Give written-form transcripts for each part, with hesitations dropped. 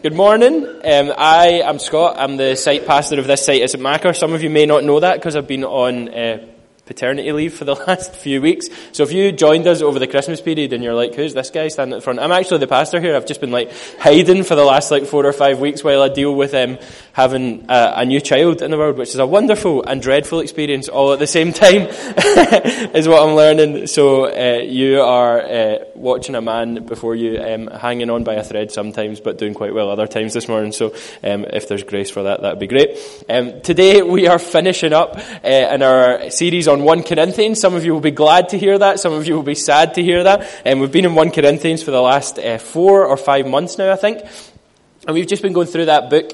Good morning. I am Scott. I'm the site pastor of this site at St. Marker. Some of you may not know that because I've been on paternity leave for the last few weeks. So if you joined us over the Christmas period and you're like, who's this guy standing at the front? I'm actually the pastor here. I've just been hiding for the last 4 or 5 weeks while I deal with having a new child in the world, which is a wonderful and dreadful experience all at the same time is what I'm learning. So you are watching a man before you, hanging on by a thread sometimes, but doing quite well other times this morning. So if there's grace for that, that'd be great. Today we are finishing up in our series on 1 Corinthians. Some of you will be glad to hear that. Some of you will be sad to hear that. We've been in 1 Corinthians for the last 4 or 5 months now, I think. And we've just been going through that book,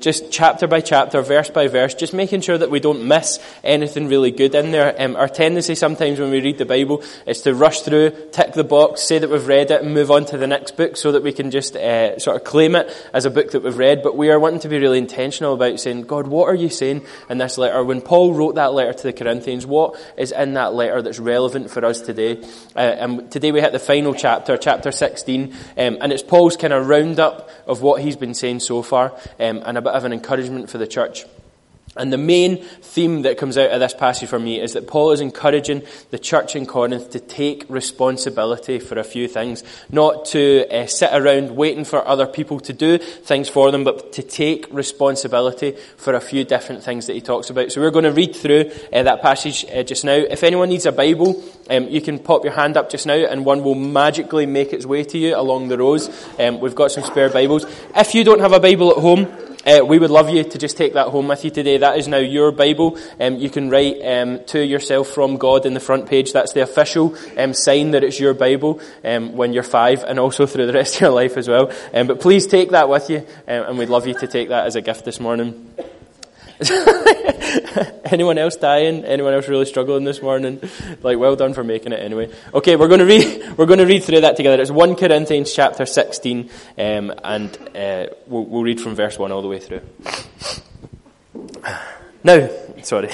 just chapter by chapter, verse by verse, just making sure that we don't miss anything really good in there. Our tendency sometimes when we read the Bible is to rush through, tick the box, say that we've read it and move on to the next book so that we can just sort of claim it as a book that we've read. But we are wanting to be really intentional about saying, God, what are you saying in this letter? When Paul wrote that letter to the Corinthians, what is in that letter that's relevant for us today? And today we hit the final chapter, chapter 16, and it's Paul's kind of roundup of what he's been saying so far, and a bit of an encouragement for the church. And the main theme that comes out of this passage for me is that Paul is encouraging the church in Corinth to take responsibility for a few things, not to sit around waiting for other people to do things for them, but to take responsibility for a few different things that he talks about. So we're going to read through that passage just now. If anyone needs a Bible, you can pop your hand up just now and one will magically make its way to you along the rows. We've got some spare Bibles. If you don't have a Bible at home, we would love you to just take that home with you today. That is now your Bible. You can write to yourself from God in the front page. That's the official sign that it's your Bible when you're 5 and also through the rest of your life as well. But please take that with you, and we'd love you to take that as a gift this morning. Anyone else dying? Anyone else really struggling this morning? Well done for making it anyway. Okay, we're going to read through that together. It's 1 Corinthians chapter 16, we'll read from verse 1 all the way through. Now, sorry.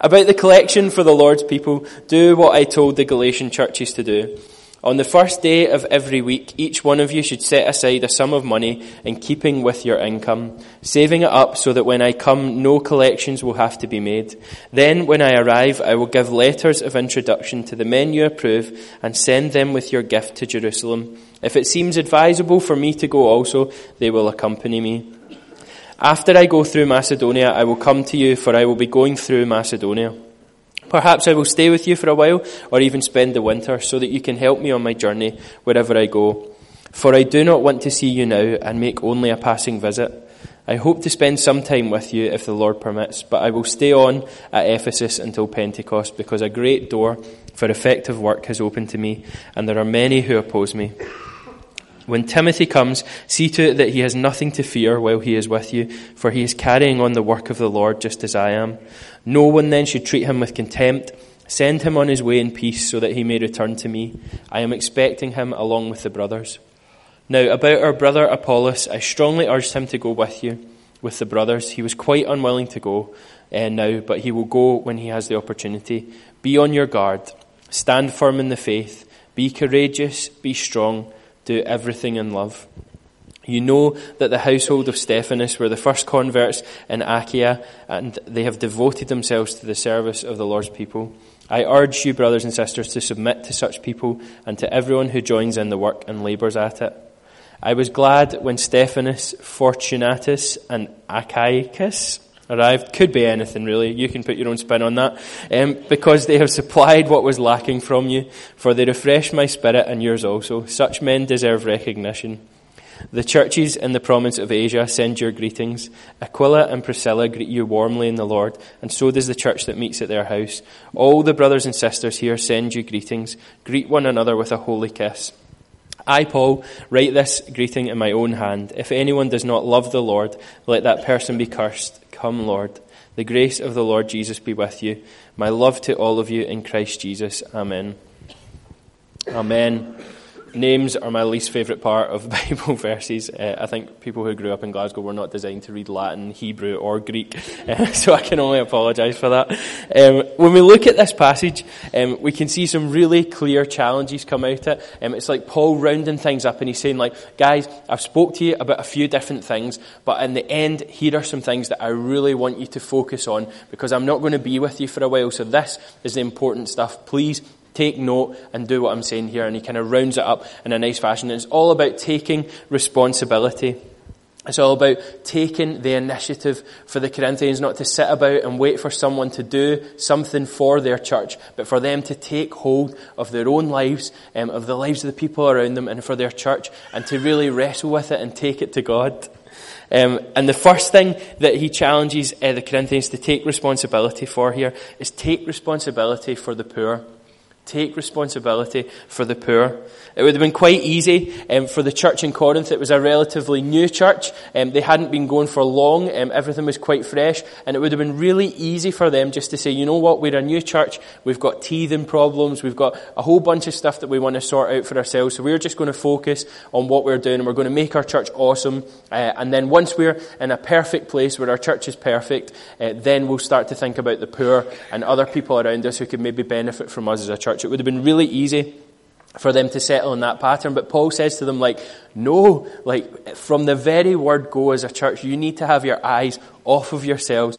About the collection for the Lord's people, do what I told the Galatian churches to do. On the first day of every week, each one of you should set aside a sum of money in keeping with your income, saving it up so that when I come, no collections will have to be made. Then, when I arrive, I will give letters of introduction to the men you approve and send them with your gift to Jerusalem. If it seems advisable for me to go also, they will accompany me. After I go through Macedonia, I will come to you, for I will be going through Macedonia. Perhaps I will stay with you for a while, or even spend the winter, so that you can help me on my journey wherever I go. For I do not want to see you now and make only a passing visit. I hope to spend some time with you if the Lord permits, but I will stay on at Ephesus until Pentecost, because a great door for effective work has opened to me, and there are many who oppose me. When Timothy comes, see to it that he has nothing to fear while he is with you, for he is carrying on the work of the Lord just as I am. No one then should treat him with contempt. Send him on his way in peace so that he may return to me. I am expecting him along with the brothers. Now, about our brother Apollos, I strongly urged him to go with you, with the brothers. He was quite unwilling to go now, but he will go when he has the opportunity. Be on your guard. Stand firm in the faith. Be courageous. Be strong. Do everything in love. You know that the household of Stephanas were the first converts in Achaia, and they have devoted themselves to the service of the Lord's people. I urge you, brothers and sisters, to submit to such people and to everyone who joins in the work and labours at it. I was glad when Stephanas, Fortunatus, and Achaicus arrived. Could be anything, really. You can put your own spin on that. Because they have supplied what was lacking from you, for they refresh my spirit and yours also. Such men deserve recognition. The churches in the province of Asia send your greetings. Aquila and Priscilla greet you warmly in the Lord, and so does the church that meets at their house. All the brothers and sisters here send you greetings. Greet one another with a holy kiss. I, Paul, write this greeting in my own hand. If anyone does not love the Lord, let that person be cursed. Come, Lord. The grace of the Lord Jesus be with you. My love to all of you in Christ Jesus. Amen. Amen. Names are my least favourite part of Bible verses. I think people who grew up in Glasgow were not designed to read Latin, Hebrew or Greek, so I can only apologise for that. When we look at this passage, we can see some really clear challenges come out of it. It's like Paul rounding things up and he's saying, like, guys, I've spoke to you about a few different things, but in the end, here are some things that I really want you to focus on because I'm not going to be with you for a while, so this is the important stuff. Please take note and do what I'm saying here. And he kind of rounds it up in a nice fashion. And it's all about taking responsibility. It's all about taking the initiative for the Corinthians, not to sit about and wait for someone to do something for their church, but for them to take hold of their own lives, of the lives of the people around them, and for their church, and to really wrestle with it and take it to God. And the first thing that he challenges the Corinthians to take responsibility for here is take responsibility for the poor. Take responsibility for the poor. It would have been quite easy for the church in Corinth. It was a relatively new church. They hadn't been going for long. Everything was quite fresh. And it would have been really easy for them just to say, you know what, we're a new church. We've got teething problems. We've got a whole bunch of stuff that we want to sort out for ourselves. So we're just going to focus on what we're doing. And we're going to make our church awesome. And then once we're in a perfect place where our church is perfect, then we'll start to think about the poor and other people around us who could maybe benefit from us as a church. It would have been really easy for them to settle in that pattern. But Paul says to them, no, from the very word go as a church, you need to have your eyes off of yourselves.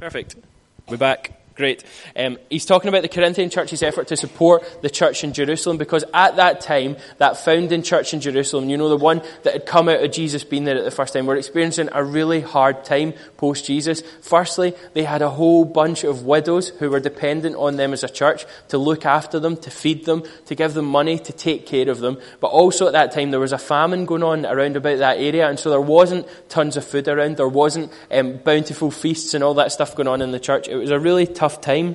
Perfect. We're back. Great. He's talking about the Corinthian church's effort to support the church in Jerusalem, because at that time, that founding church in Jerusalem, you know, the one that had come out of Jesus being there at the first time, were experiencing a really hard time post-Jesus. Firstly, they had a whole bunch of widows who were dependent on them as a church to look after them, to feed them, to give them money, to take care of them. But also at that time, there was a famine going on around about that area, and so there wasn't tons of food around. There wasn't bountiful feasts and all that stuff going on in the church. It was a really tough time.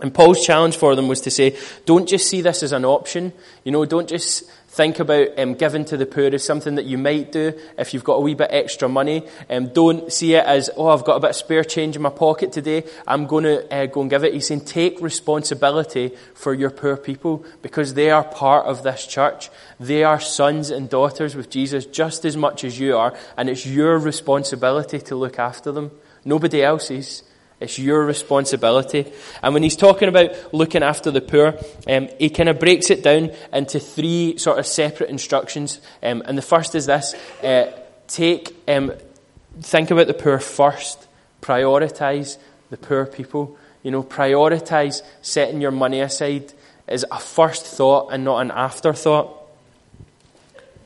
And Paul's challenge for them was to say, don't just see this as an option. You know, don't just think about giving to the poor as something that you might do if you've got a wee bit extra money. Don't see it as, oh, I've got a bit of spare change in my pocket today, I'm going to go and give it. He's saying, take responsibility for your poor people, because they are part of this church. They are sons and daughters with Jesus just as much as you are, and it's your responsibility to look after them. Nobody else's. It's your responsibility. And when he's talking about looking after the poor, he kind of breaks it down into three sort of separate instructions. And the first is this, think about the poor first. Prioritize the poor people. You know, prioritize setting your money aside is a first thought and not an afterthought.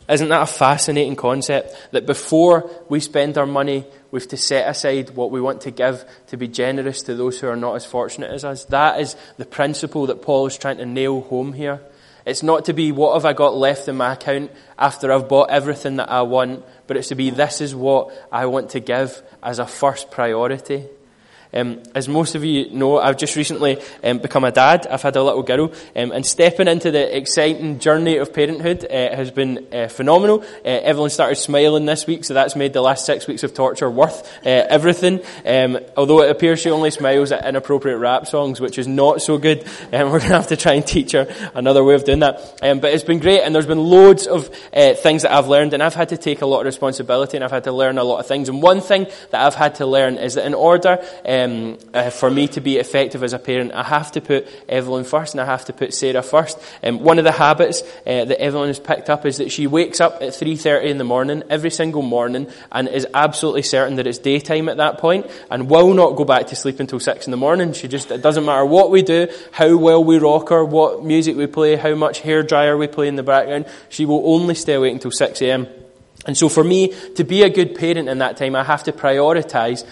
Isn't that a fascinating concept? That before we spend our money, we have to set aside what we want to give to be generous to those who are not as fortunate as us. That is the principle that Paul is trying to nail home here. It's not to be, what have I got left in my account after I've bought everything that I want? But it's to be, this is what I want to give as a first priority. As most of you know, I've just recently become a dad. I've had a little girl, and stepping into the exciting journey of parenthood has been phenomenal. Evelyn started smiling this week, so that's made the last 6 weeks of torture worth everything. Although it appears she only smiles at inappropriate rap songs, which is not so good. We're going to have to try and teach her another way of doing that. But it's been great, and there's been loads of things that I've learned, and I've had to take a lot of responsibility, and I've had to learn a lot of things. And one thing that I've had to learn is that in order for me to be effective as a parent, I have to put Evelyn first and I have to put Sarah first. One of the habits that Evelyn has picked up is that she wakes up at 3:30 in the morning, every single morning, and is absolutely certain that it's daytime at that point, and will not go back to sleep until 6 in the morning. She just, it doesn't matter what we do, how well we rock her, what music we play, how much hairdryer we play in the background, she will only stay awake until 6 a.m. And so for me, to be a good parent in that time, I have to prioritise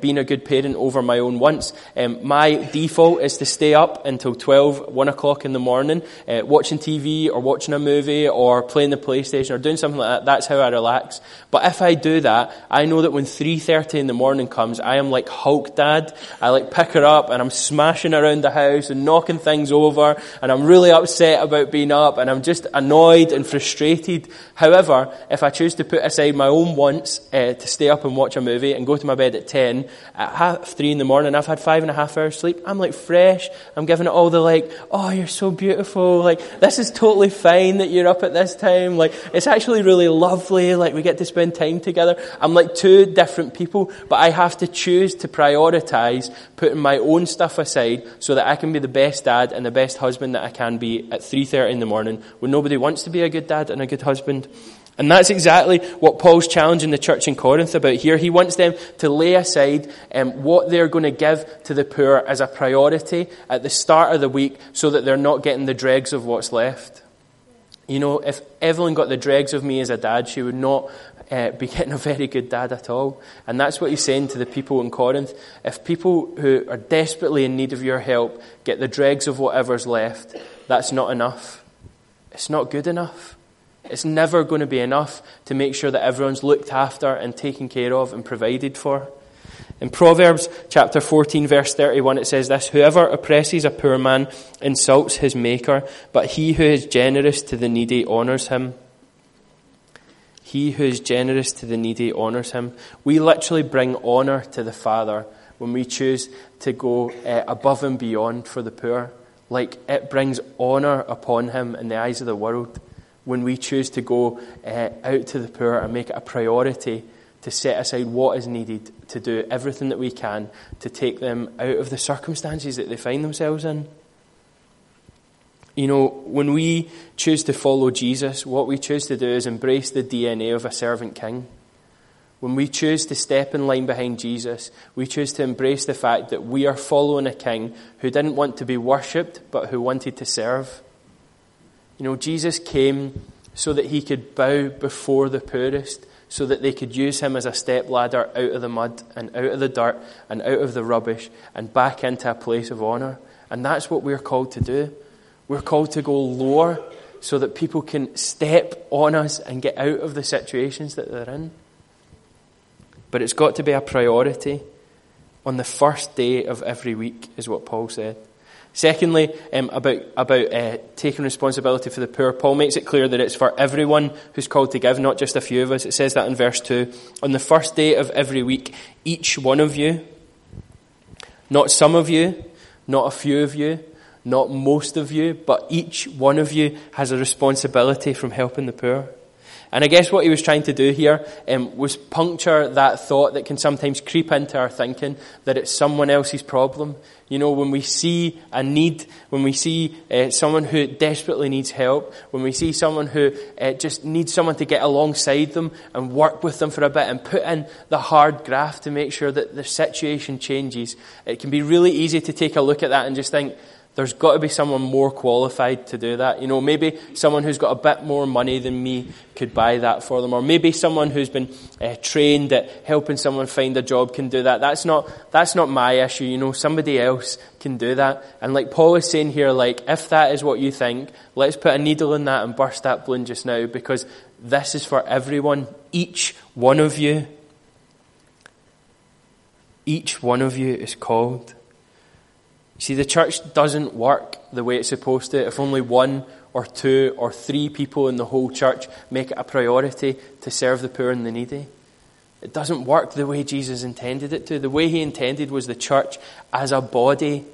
being a good parent over my own wants. My default is to stay up until 12, 1 o'clock in the morning, watching TV or watching a movie or playing the PlayStation or doing something like that. That's how I relax. But if I do that, I know that when 3:30 in the morning comes, I am like Hulk Dad. I like pick her up and I'm smashing around the house and knocking things over and I'm really upset about being up and I'm just annoyed and frustrated. However, if I choose to put aside my own wants to stay up and watch a movie and go to my bed at 10, at 3:30 in the morning, I've had 5.5 hours sleep. I'm like fresh. I'm giving it all the like, oh, you're so beautiful. Like, this is totally fine that you're up at this time. Like, it's actually really lovely. Like, we get to spend time together. I'm like two different people, but I have to choose to prioritize putting my own stuff aside so that I can be the best dad and the best husband that I can be at 3:30 in the morning when nobody wants to be a good dad and a good husband. And that's exactly what Paul's challenging the church in Corinth about here. He wants them to lay aside what they're going to give to the poor as a priority at the start of the week so that they're not getting the dregs of what's left. You know, if Evelyn got the dregs of me as a dad, she would not be getting a very good dad at all. And that's what he's saying to the people in Corinth. If people who are desperately in need of your help get the dregs of whatever's left, that's not enough. It's not good enough. It's never going to be enough to make sure that everyone's looked after and taken care of and provided for. In Proverbs chapter 14, verse 31, it says this, "Whoever oppresses a poor man insults his maker, but he who is generous to the needy honors him." He who is generous to the needy honors him. We literally bring honor to the Father when we choose to go above and beyond for the poor. Like, it brings honor upon him in the eyes of the world when we choose to go out to the poor and make it a priority to set aside what is needed, to do everything that we can to take them out of the circumstances that they find themselves in. You know, when we choose to follow Jesus, what we choose to do is embrace the DNA of a servant king. When we choose to step in line behind Jesus, we choose to embrace the fact that we are following a king who didn't want to be worshipped, but who wanted to serve. You know, Jesus came so that he could bow before the poorest, so that they could use him as a stepladder out of the mud and out of the dirt and out of the rubbish and back into a place of honour. And that's what we're called to do. We're called to go lower so that people can step on us and get out of the situations that they're in. But it's got to be a priority on the first day of every week, is what Paul said. Secondly, about taking responsibility for the poor, Paul makes it clear that it's for everyone who's called to give, not just a few of us. It says that in verse 2. On the first day of every week, each one of you, not some of you, not a few of you, not most of you, but each one of you has a responsibility from helping the poor. And I guess what he was trying to do here was puncture that thought that can sometimes creep into our thinking that it's someone else's problem. You know, when we see a need, when we see someone who desperately needs help, when we see someone who just needs someone to get alongside them and work with them for a bit and put in the hard graft to make sure that the situation changes, it can be really easy to take a look at that and just think, there's got to be someone more qualified to do that. You know, maybe someone who's got a bit more money than me could buy that for them. Or maybe someone who's been trained at helping someone find a job can do that. That's not my issue, you know. Somebody else can do that. And like Paul is saying here, like, if that is what you think, let's put a needle in that and burst that balloon just now, because this is for everyone. Each one of you. Each one of you is called. See, the church doesn't work the way it's supposed to if only one or two or three people in the whole church make it a priority to serve the poor and the needy. It doesn't work the way Jesus intended it to. The way he intended was the church as a body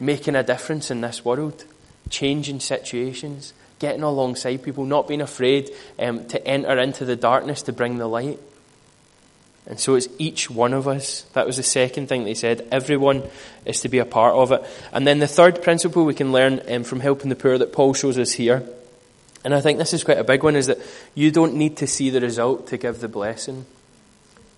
making a difference in this world, changing situations, getting alongside people, not being afraid to enter into the darkness to bring the light. And so it's each one of us. That was the second thing they said. Everyone is to be a part of it. And then the third principle we can learn from helping the poor that Paul shows us here, and I think this is quite a big one, is that you don't need to see the result to give the blessing.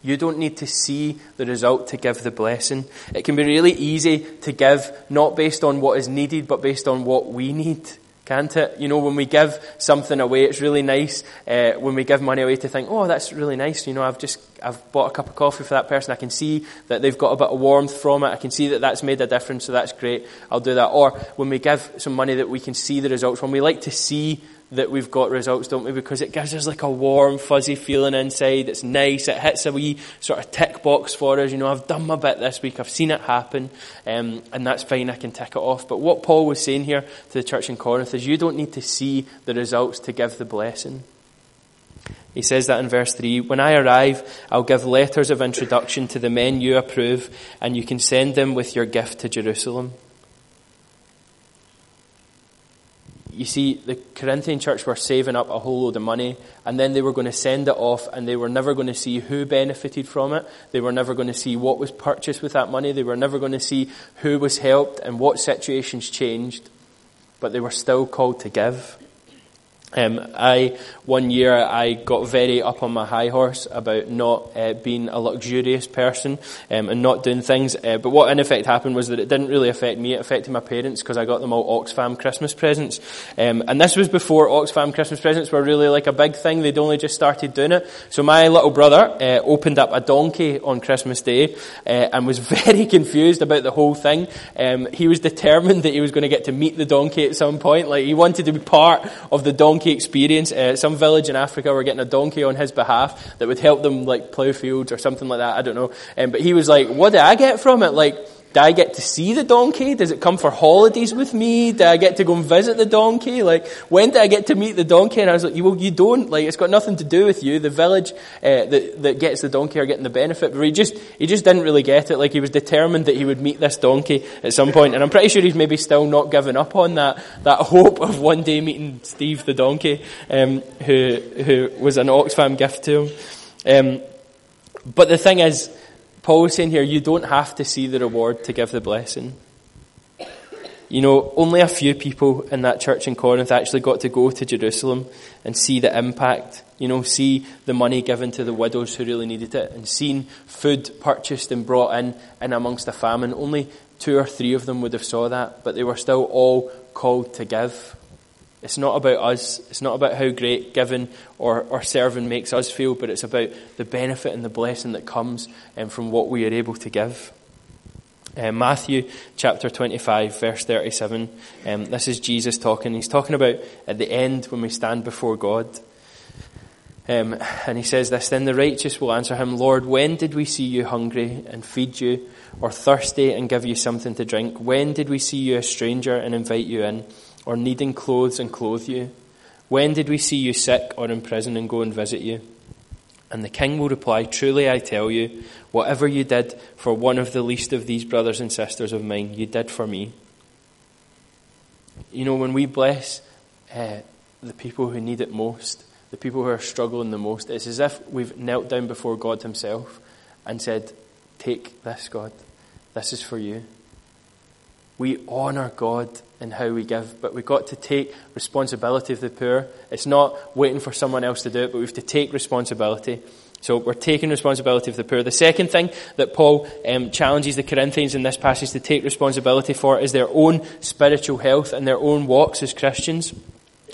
You don't need to see the result to give the blessing. It can be really easy to give not based on what is needed, but based on what we need, can't it? You know, when we give something away, it's really nice when we give money away to think, oh, that's really nice. You know, I've bought a cup of coffee for that person. I can see that they've got a bit of warmth from it. I can see that that's made a difference, so that's great. I'll do that. Or when we give some money that we can see the results from, we like to see that we've got results, don't we? Because it gives us like a warm, fuzzy feeling inside. It's nice. It hits a wee sort of tick box for us. You know, I've done my bit this week. I've seen it happen. And that's fine. I can tick it off. But what Paul was saying here to the church in Corinth is you don't need to see the results to give the blessing. He says that in verse 3. When I arrive, I'll give letters of introduction to the men you approve, and you can send them with your gift to Jerusalem. You see, the Corinthian church were saving up a whole load of money, and then they were going to send it off, and they were never going to see who benefited from it. They were never going to see what was purchased with that money. They were never going to see who was helped and what situations changed. But they were still called to give. One year I got very up on my high horse about not being a luxurious person and not doing things. But what in effect happened was that it didn't really affect me. It affected my parents because I got them all Oxfam Christmas presents. And this was before Oxfam Christmas presents were really like a big thing. They'd only just started doing it. So my little brother opened up a donkey on Christmas Day and was very confused about the whole thing. He was determined that he was going to get to meet the donkey at some point. Like he wanted to be part of the donkey experience. Some village in Africa were getting a donkey on his behalf that would help them like plough fields or something like that, I don't know. But he was like, what did I get from it? Like, do I get to see the donkey? Does it come for holidays with me? Do I get to go and visit the donkey? Like, when do I get to meet the donkey? And I was like, well, you don't. Like, it's got nothing to do with you. The village that gets the donkey are getting the benefit. But he just didn't really get it. Like, he was determined that he would meet this donkey at some point. And I'm pretty sure he's maybe still not given up on that hope of one day meeting Steve the donkey, who was an Oxfam gift to him. But the thing is, Paul is saying here, you don't have to see the reward to give the blessing. You know, only a few people in that church in Corinth actually got to go to Jerusalem and see the impact. You know, see the money given to the widows who really needed it, and seen food purchased and brought in amongst the famine. Only 2 or 3 of them would have saw that, but they were still all called to give. It's not about us. It's not about how great giving or serving makes us feel, but it's about the benefit and the blessing that comes from what we are able to give. Matthew chapter 25, verse 37. This is Jesus talking. He's talking about at the end when we stand before God. And he says this, then the righteous will answer him, Lord, when did we see you hungry and feed you, or thirsty and give you something to drink? When did we see you a stranger and invite you in, or needing clothes and clothe you? When did we see you sick or in prison and go and visit you? And the king will reply, truly I tell you, whatever you did for one of the least of these brothers and sisters of mine, you did for me. You know, when we bless the people who need it most, the people who are struggling the most, it's as if we've knelt down before God himself and said, take this, God. This is for you. We honour God in how we give, but we've got to take responsibility of the poor. It's not waiting for someone else to do it, but we have to take responsibility. So we're taking responsibility of the poor. The second thing that Paul challenges the Corinthians in this passage to take responsibility for is their own spiritual health and their own walks as Christians.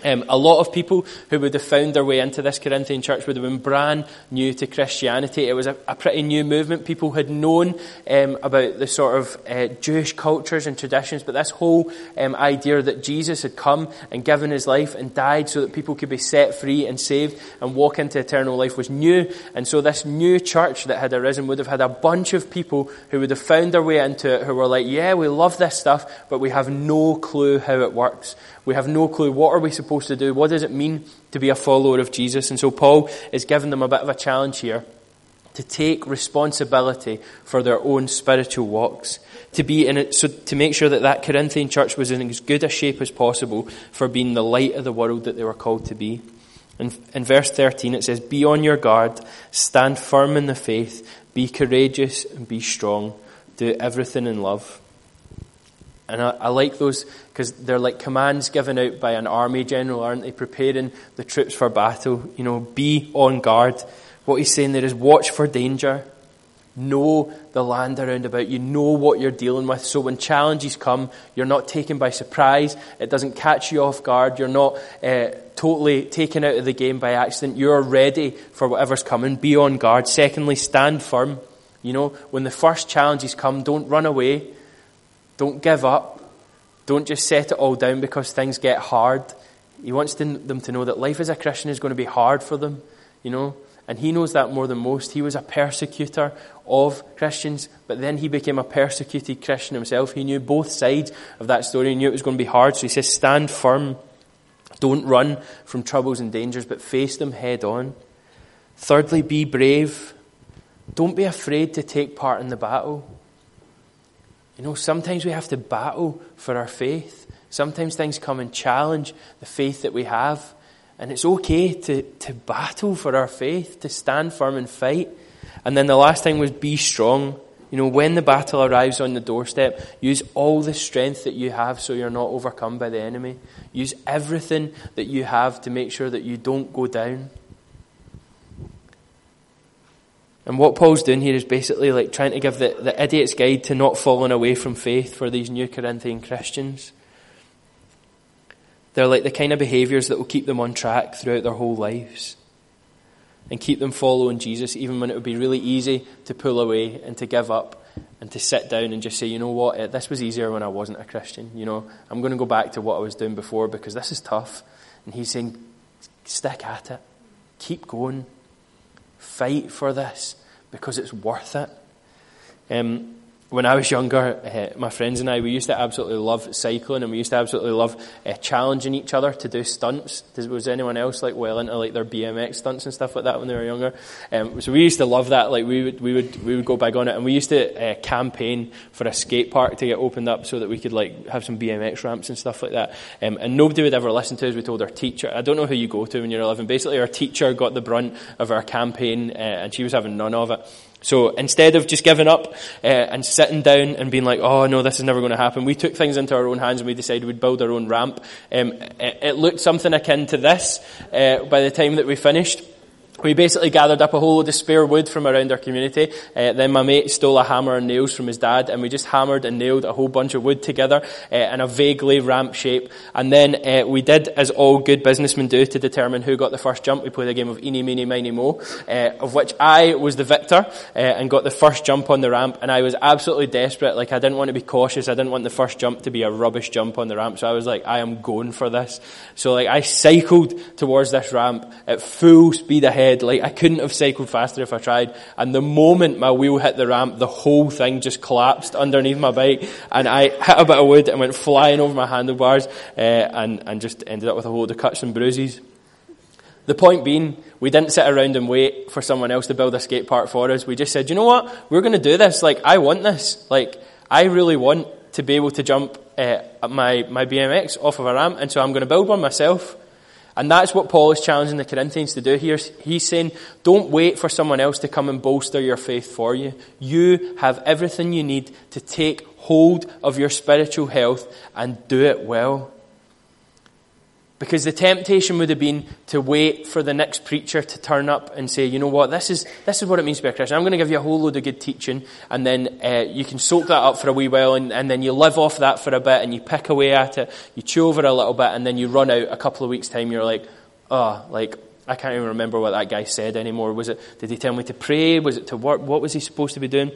A lot of people who would have found their way into this Corinthian church would have been brand new to Christianity. It was a pretty new movement. People had known about the sort of Jewish cultures and traditions, but this whole idea that Jesus had come and given his life and died so that people could be set free and saved and walk into eternal life was new. And so this new church that had arisen would have had a bunch of people who would have found their way into it who were like, yeah, we love this stuff, but we have no clue how it works. We have no clue. What are we supposed to do? What does it mean to be a follower of Jesus? And so Paul is giving them a bit of a challenge here to take responsibility for their own spiritual walks, to be in it, so to make sure that Corinthian church was in as good a shape as possible for being the light of the world that they were called to be. In verse 13 it says, "Be on your guard, stand firm in the faith, be courageous and be strong, do everything in love." And I like those because they're like commands given out by an army general, aren't they? Preparing the troops for battle. You know, be on guard. What he's saying there is watch for danger. Know the land around about you. Know what you're dealing with. So when challenges come, you're not taken by surprise. It doesn't catch you off guard. You're not totally taken out of the game by accident. You're ready for whatever's coming. Be on guard. Secondly, stand firm. You know, when the first challenges come, don't run away. Don't give up. Don't just set it all down because things get hard. He wants them to know that life as a Christian is going to be hard for them, you know. And he knows that more than most. He was a persecutor of Christians, but then he became a persecuted Christian himself. He knew both sides of that story. He knew it was going to be hard. So he says, stand firm. Don't run from troubles and dangers, but face them head on. Thirdly, be brave. Don't be afraid to take part in the battle. You know, sometimes we have to battle for our faith. Sometimes things come and challenge the faith that we have. And it's okay to battle for our faith, to stand firm and fight. And then the last thing was be strong. You know, when the battle arrives on the doorstep, use all the strength that you have so you're not overcome by the enemy. Use everything that you have to make sure that you don't go down. And what Paul's doing here is basically like trying to give the idiot's guide to not falling away from faith for these new Corinthian Christians. They're like the kind of behaviours that will keep them on track throughout their whole lives and keep them following Jesus, even when it would be really easy to pull away and to give up and to sit down and just say, you know what, this was easier when I wasn't a Christian. You know, I'm going to go back to what I was doing before because this is tough. And he's saying, stick at it. Keep going. Fight for this because it's worth it. When I was younger, my friends and I, we used to absolutely love cycling, and we used to absolutely love challenging each other to do stunts. Was anyone else like well into like their BMX stunts and stuff like that when they were younger? So we used to love that. Like we would go big on it, and we used to campaign for a skate park to get opened up so that we could like have some BMX ramps and stuff like that. And nobody would ever listen to us. We told our teacher, I don't know who you go to when you're 11. Basically, our teacher got the brunt of our campaign, and she was having none of it. So instead of just giving up and sitting down and being like, oh no, this is never going to happen, we took things into our own hands and we decided we'd build our own ramp. It looked something akin to this by the time that we finished. We basically gathered up a whole load of spare wood from around our community. Then my mate stole a hammer and nails from his dad, and we just hammered and nailed a whole bunch of wood together in a vaguely ramp shape. And then we did, as all good businessmen do, to determine who got the first jump. We played a game of Eeny, Meeny, Miny, Moe, of which I was the victor and got the first jump on the ramp. And I was absolutely desperate. Like, I didn't want to be cautious. I didn't want the first jump to be a rubbish jump on the ramp. So I was like, I am going for this. So like, I cycled towards this ramp at full speed ahead. Like, I couldn't have cycled faster if I tried. And the moment my wheel hit the ramp, the whole thing just collapsed underneath my bike. And I hit a bit of wood and went flying over my handlebars and just ended up with a whole load of cuts and bruises. The point being, we didn't sit around and wait for someone else to build a skate park for us. We just said, you know what? We're going to do this. Like, I want this. Like, I really want to be able to jump my BMX off of a ramp. And so I'm going to build one myself. And that's what Paul is challenging the Corinthians to do here. He's saying, don't wait for someone else to come and bolster your faith for you. You have everything you need to take hold of your spiritual health and do it well. Because the temptation would have been to wait for the next preacher to turn up and say, you know what, this is what it means to be a Christian. I'm going to give you a whole load of good teaching, and then you can soak that up for a wee while, and then you live off that for a bit, and you pick away at it, you chew over a little bit, and then you run out a couple of weeks' time, you're like, oh, like, I can't even remember what that guy said anymore. Did he tell me to pray? Was it to work? What was he supposed to be doing?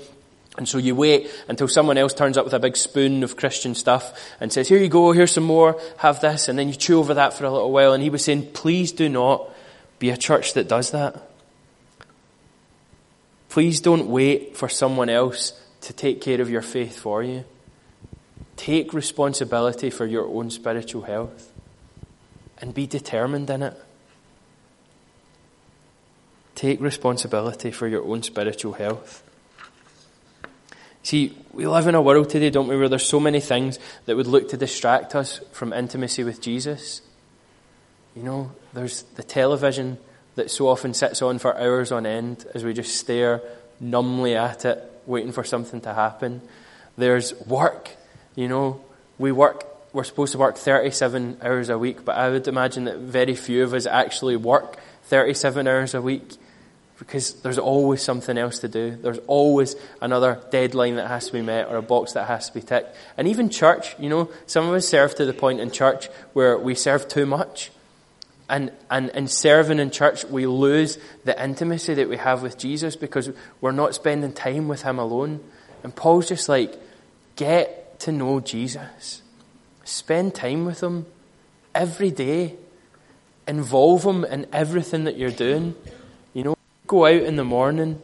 And so you wait until someone else turns up with a big spoon of Christian stuff and says, here you go, here's some more, have this. And then you chew over that for a little while. And he was saying, please do not be a church that does that. Please don't wait for someone else to take care of your faith for you. Take responsibility for your own spiritual health and be determined in it. Take responsibility for your own spiritual health. See, we live in a world today, don't we, where there's so many things that would look to distract us from intimacy with Jesus. You know, there's the television that so often sits on for hours on end as we just stare numbly at it, waiting for something to happen. There's work. You know, we're supposed to work 37 hours a week, but I would imagine that very few of us actually work 37 hours a week because there's always something else to do. There's always another deadline that has to be met or a box that has to be ticked. And even church, you know, some of us serve to the point in church where we serve too much. And in serving in church, we lose the intimacy that we have with Jesus because we're not spending time with him alone. And Paul's just like, get to know Jesus. Spend time with him every day. Involve him in everything that you're doing. You know, go out in the morning,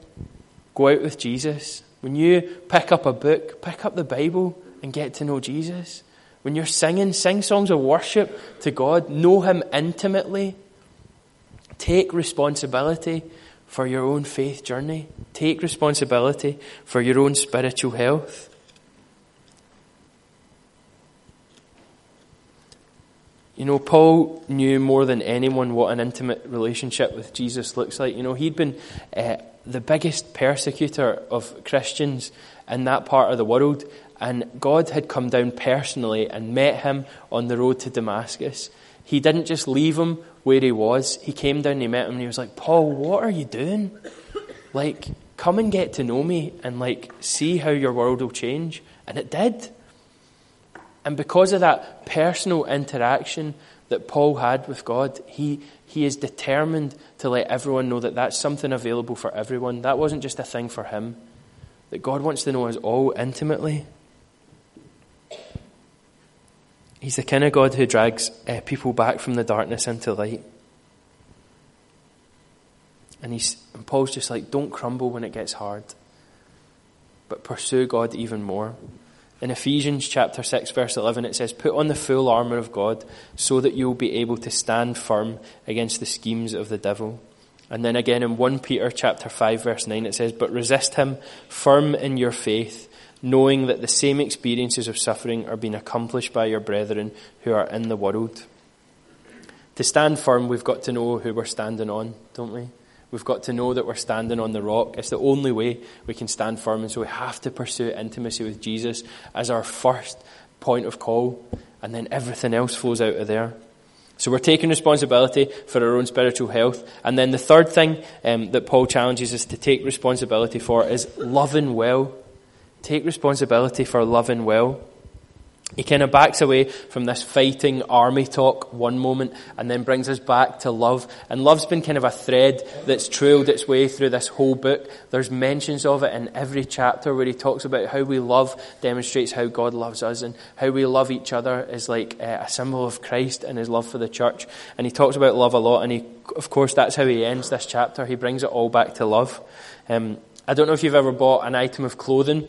go out with Jesus. When you pick up a book, pick up the Bible and get to know Jesus. When you're singing, sing songs of worship to God. Know him intimately. Take responsibility for your own faith journey. Take responsibility for your own spiritual health. You know, Paul knew more than anyone what an intimate relationship with Jesus looks like. You know, he'd been the biggest persecutor of Christians in that part of the world. And God had come down personally and met him on the road to Damascus. He didn't just leave him where he was. He came down and he met him and he was like, Paul, what are you doing? Like, come and get to know me and like see how your world will change. And it did. And because of that personal interaction that Paul had with God, he is determined to let everyone know that that's something available for everyone. That wasn't just a thing for him. That God wants to know us all intimately. He's the kind of God who drags people back from the darkness into light. And Paul's just like, don't crumble when it gets hard, but pursue God even more. In Ephesians chapter 6, verse 11, it says, put on the full armour of God so that you'll be able to stand firm against the schemes of the devil. And then again in 1 Peter chapter 5, verse 9, it says, but resist him firm in your faith, knowing that the same experiences of suffering are being accomplished by your brethren who are in the world. To stand firm, we've got to know who we're standing on, don't we? We've got to know that we're standing on the rock. It's the only way we can stand firm, and so we have to pursue intimacy with Jesus as our first point of call, and then everything else flows out of there. So we're taking responsibility for our own spiritual health. And then the third thing that Paul challenges us to take responsibility for is loving well. Take responsibility for loving well. He kind of backs away from this fighting army talk one moment and then brings us back to love. And love's been kind of a thread that's trailed its way through this whole book. There's mentions of it in every chapter where he talks about how we love demonstrates how God loves us, and how we love each other is like a symbol of Christ and his love for the church. And he talks about love a lot, and he, of course, that's how he ends this chapter. He brings it all back to love. I don't know if you've ever bought an item of clothing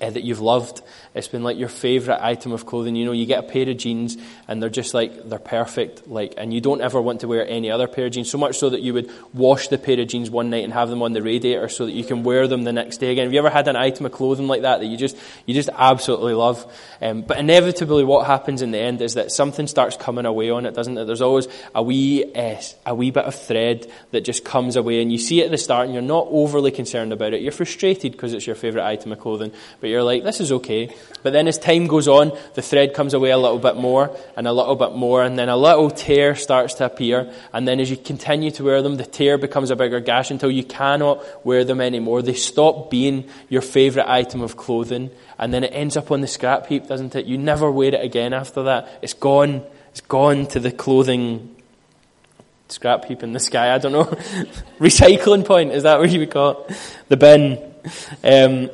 that you've loved. It's been like your favourite item of clothing. You know, you get a pair of jeans and they're just like, they're perfect. Like, and you don't ever want to wear any other pair of jeans, so much so that you would wash the pair of jeans one night and have them on the radiator so that you can wear them the next day again. Have you ever had an item of clothing like that that you just absolutely love? But inevitably what happens in the end is that something starts coming away on it, doesn't it? There's always a wee bit of thread that just comes away, and you see it at the start and you're not overly concerned about it. You're frustrated because it's your favourite item of clothing, but you're like, this is okay. But then as time goes on, the thread comes away a little bit more, and then a little tear starts to appear. And then as you continue to wear them, the tear becomes a bigger gash until you cannot wear them anymore. They stop being your favourite item of clothing, and then it ends up on the scrap heap, doesn't it? You never wear it again after that. It's gone. It's gone to the clothing scrap heap in the sky. I don't know. Recycling point, is that what you would call it? The bin.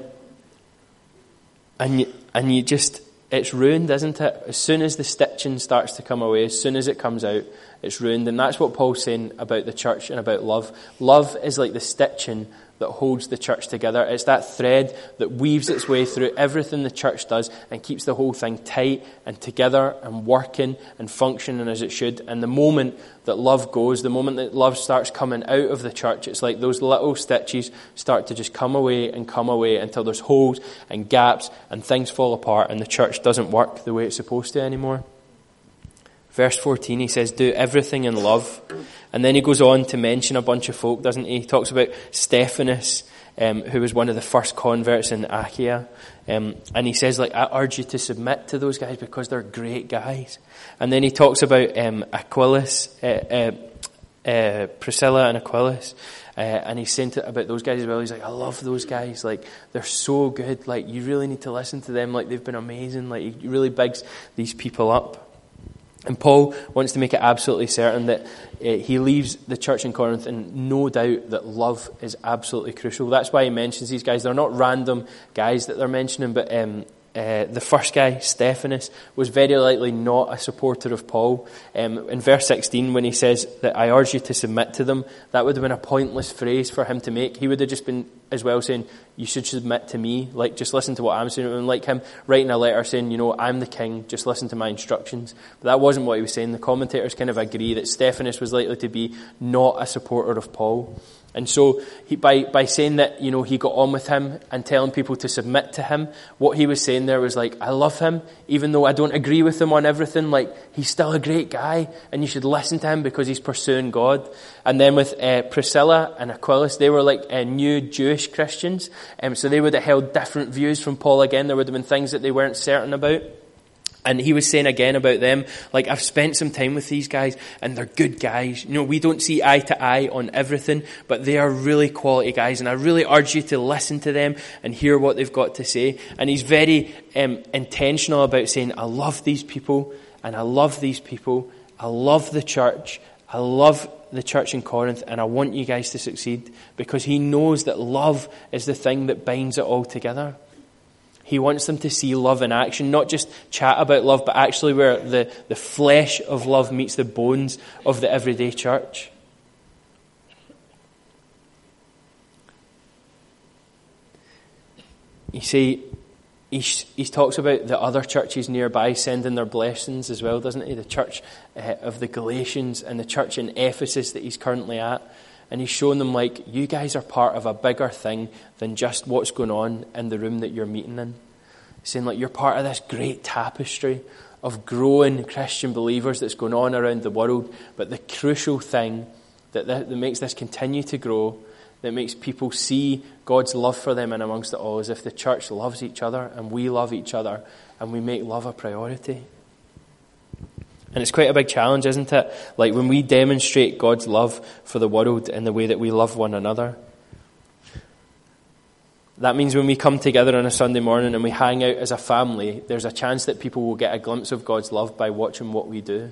And you just, it's ruined, isn't it? As soon as the stitching starts to come away, as soon as it comes out, it's ruined. And that's what Paul's saying about the church and about love. Love is like the stitching that holds the church together. It's that thread that weaves its way through everything the church does and keeps the whole thing tight and together and working and functioning as it should. And the moment that love goes, the moment that love starts coming out of the church, it's like those little stitches start to just come away until there's holes and gaps and things fall apart and the church doesn't work the way it's supposed to anymore. Verse 14, he says, do everything in love. And then he goes on to mention a bunch of folk, doesn't he? He talks about Stephanas, who was one of the first converts in Achaia. And he says, like, I urge you to submit to those guys because they're great guys. And then he talks about Priscilla and Aquila. And he's saying about those guys as well. He's like, I love those guys. Like, they're so good. Like, you really need to listen to them. Like, they've been amazing. Like, he really bigs these people up. And Paul wants to make it absolutely certain that he leaves the church in Corinth in no doubt that love is absolutely crucial. That's why he mentions these guys. They're not random guys that they're mentioning, but the first guy, Stephanas, was very likely not a supporter of Paul. In verse 16, when he says that I urge you to submit to them, that would have been a pointless phrase for him to make. He would have just been as well saying, you should submit to me, like, just listen to what I'm saying. It would be like him writing a letter saying, you know, I'm the king, just listen to my instructions. But that wasn't what he was saying. The commentators kind of agree that Stephanas was likely to be not a supporter of Paul. And so he, by saying that, you know, he got on with him and telling people to submit to him, what he was saying there was like, I love him, even though I don't agree with him on everything, like, he's still a great guy and you should listen to him because he's pursuing God. And then with Priscilla and Aquila, they were like new Jewish Christians, so they would have held different views from Paul again. There would have been things that they weren't certain about. And he was saying again about them, like, I've spent some time with these guys and they're good guys. You know, we don't see eye to eye on everything, but they are really quality guys. And I really urge you to listen to them and hear what they've got to say. And he's very intentional about saying, I love these people and I love these people. I love the church. I love the church in Corinth and I want you guys to succeed, because he knows that love is the thing that binds it all together. He wants them to see love in action, not just chat about love, but actually where the flesh of love meets the bones of the everyday church. You see, he talks about the other churches nearby sending their blessings as well, doesn't he? The church of the Galatians and the church in Ephesus that he's currently at. And he's shown them, like, you guys are part of a bigger thing than just what's going on in the room that you're meeting in. He's saying, like, you're part of this great tapestry of growing Christian believers that's going on around the world. But the crucial thing that makes this continue to grow, that makes people see God's love for them and amongst it all, is if the church loves each other and we love each other and we make love a priority. And it's quite a big challenge, isn't it? Like, when we demonstrate God's love for the world in the way that we love one another. That means when we come together on a Sunday morning and we hang out as a family, there's a chance that people will get a glimpse of God's love by watching what we do.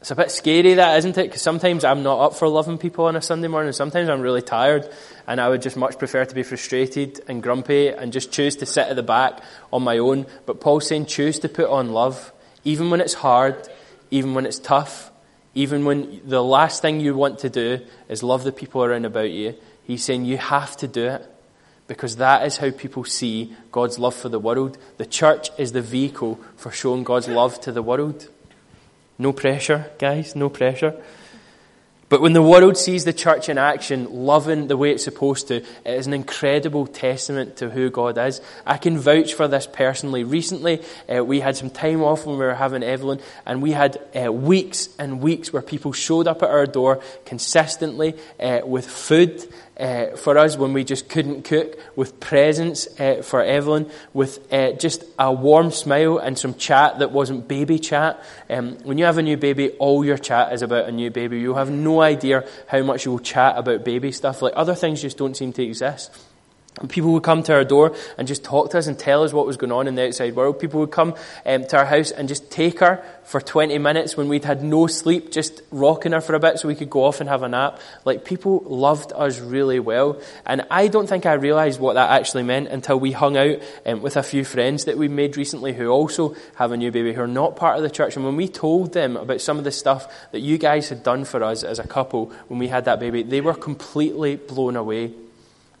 It's a bit scary, that, isn't it? Because sometimes I'm not up for loving people on a Sunday morning. Sometimes I'm really tired and I would just much prefer to be frustrated and grumpy and just choose to sit at the back on my own. But Paul's saying, choose to put on love. Even when it's hard, even when it's tough, even when the last thing you want to do is love the people around about you, he's saying you have to do it, because that is how people see God's love for the world. The church is the vehicle for showing God's love to the world. No pressure, guys, no pressure. But when the world sees the church in action, loving the way it's supposed to, it is an incredible testament to who God is. I can vouch for this personally. Recently, we had some time off when we were having Evelyn, and we had weeks and weeks where people showed up at our door consistently with food for us when we just couldn't cook, with presents for Evelyn, with just a warm smile and some chat that wasn't baby chat. When you have a new baby, all your chat is about a new baby. You'll have no idea how much you'll chat about baby stuff. Like, other things just don't seem to exist. People would come to our door and just talk to us and tell us what was going on in the outside world. People would come to our house and just take her for 20 minutes when we'd had no sleep, just rocking her for a bit so we could go off and have a nap. Like, people loved us really well. And I don't think I realised what that actually meant until we hung out with a few friends that we made recently who also have a new baby, who are not part of the church. And when we told them about some of the stuff that you guys had done for us as a couple when we had that baby, they were completely blown away.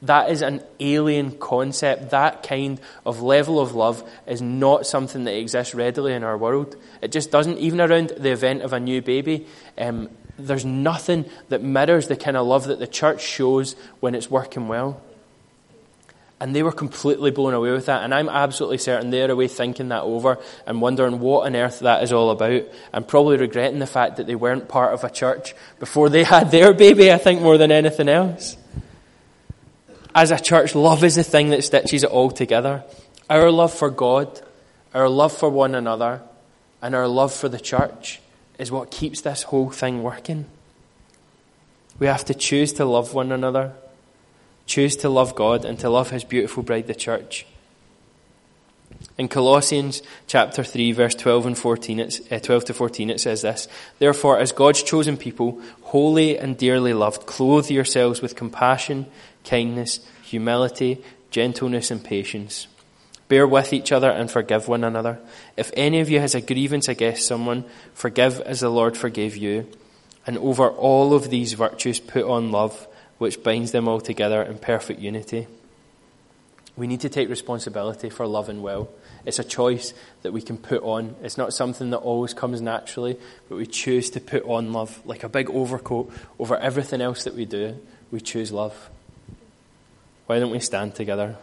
That is an alien concept. That kind of level of love is not something that exists readily in our world. It just doesn't, even around the event of a new baby. There's nothing that mirrors the kind of love that the church shows when it's working well. And they were completely blown away with that. And I'm absolutely certain they're away thinking that over and wondering what on earth that is all about, and probably regretting the fact that they weren't part of a church before they had their baby, I think, more than anything else. As a church, love is the thing that stitches it all together. Our love for God, our love for one another, and our love for the church is what keeps this whole thing working. We have to choose to love one another. Choose to love God and to love his beautiful bride, the church. In Colossians chapter 3, verse 12 to 14, it says this: "Therefore, as God's chosen people, holy and dearly loved, clothe yourselves with compassion, kindness, humility, gentleness, and patience. Bear with each other and forgive one another. If any of you has a grievance against someone, forgive as the Lord forgave you. And over all of these virtues put on love, which binds them all together in perfect unity." We need to take responsibility for loving well. It's a choice that we can put on. It's not something that always comes naturally, but we choose to put on love. Like a big overcoat over everything else that we do, we choose love. Why don't we stand together?